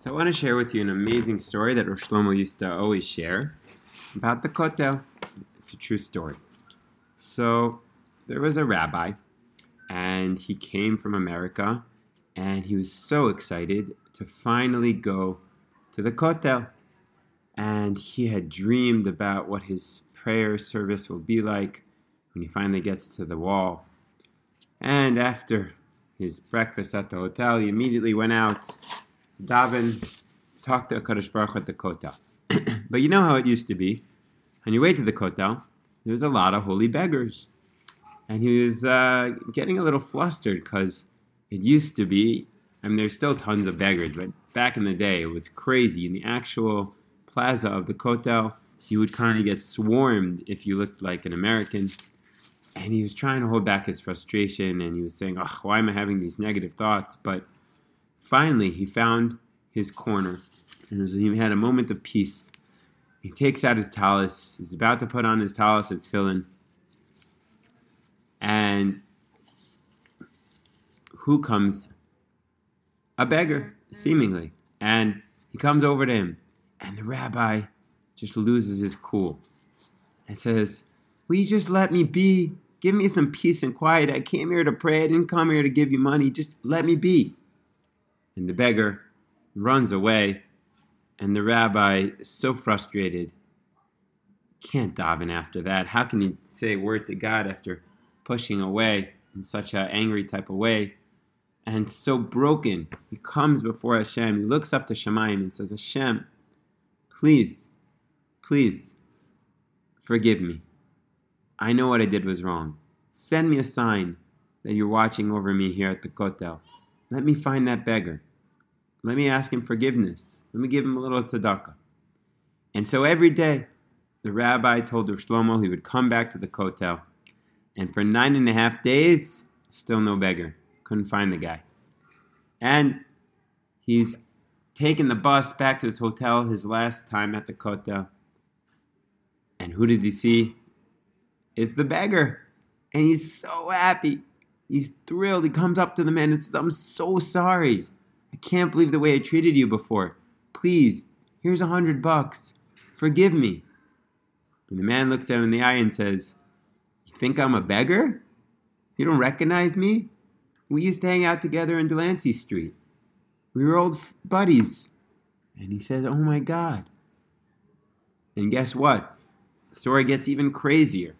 So I want to share with you an amazing story that Rav Shlomo used to always share about the Kotel. It's a true story. So there was a rabbi, and he came from America, and he was so excited to finally go to the Kotel. And he had dreamed about what his prayer service will be like when he finally gets to the wall. And after his breakfast at the hotel, he immediately went out, daven, talked to Akadosh Baruch at the Kotel. But you know how it used to be. On your way to the Kotel, there was a lot of holy beggars. And he was getting a little flustered because it used to be, I mean, there's still tons of beggars, but back in the day, it was crazy. In the actual plaza of the Kotel, you would kind of get swarmed if you looked like an American. And he was trying to hold back his frustration, and he was saying, oh, why am I having these negative thoughts? But finally, he found his corner, and he had a moment of peace. He takes out his talis. He's about to put on his talis and tefillin. And who comes? A beggar, seemingly. And he comes over to him, and the rabbi just loses his cool and says, will you just let me be? Give me some peace and quiet. I came here to pray. I didn't come here to give you money. Just let me be. And the beggar runs away, and the rabbi is so frustrated. Can't daven after that. How can you say a word to God after pushing away in such an angry type of way? And so broken, he comes before Hashem. He looks up to Shemayim and says, Hashem, please, forgive me. I know what I did was wrong. Send me a sign that you're watching over me here at the Kotel. Let me find that beggar. Let me ask him forgiveness. Let me give him a little tzedakah. And so every day, the rabbi told Rav Shlomo he would come back to the Kotel. And for 9.5 days, still no beggar. Couldn't find the guy. And he's taken the bus back to his hotel his last time at the Kotel. And who does he see? It's the beggar. And he's so happy. He's thrilled. He comes up to the man and says, I'm so sorry. I can't believe the way I treated you before. Please, here's $100. Forgive me. And the man looks at him in the eye and says, you think I'm a beggar? You don't recognize me? We used to hang out together in Delancey Street. We were old buddies. And he says, oh my God. And guess what? The story gets even crazier.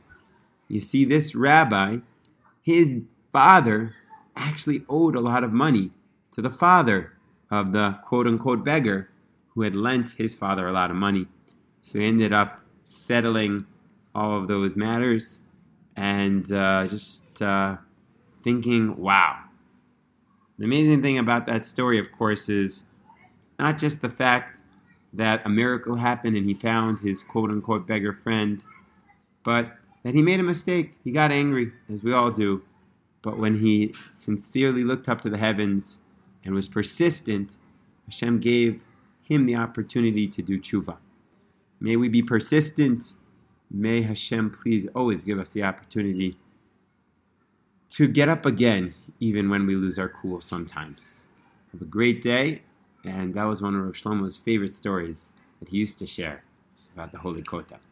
You see, this rabbi, his father actually owed a lot of money to the father of the quote-unquote beggar who had lent his father a lot of money. So he ended up settling all of those matters and thinking, wow. The amazing thing about that story, of course, is not just the fact that a miracle happened and he found his quote-unquote beggar friend, but that he made a mistake. He got angry, as we all do. But when he sincerely looked up to the heavens and was persistent, Hashem gave him the opportunity to do tshuva. May we be persistent. May Hashem please always give us the opportunity to get up again, even when we lose our cool sometimes. Have a great day. And that was one of Rav Shlomo's favorite stories that he used to share about the Holy Kotel.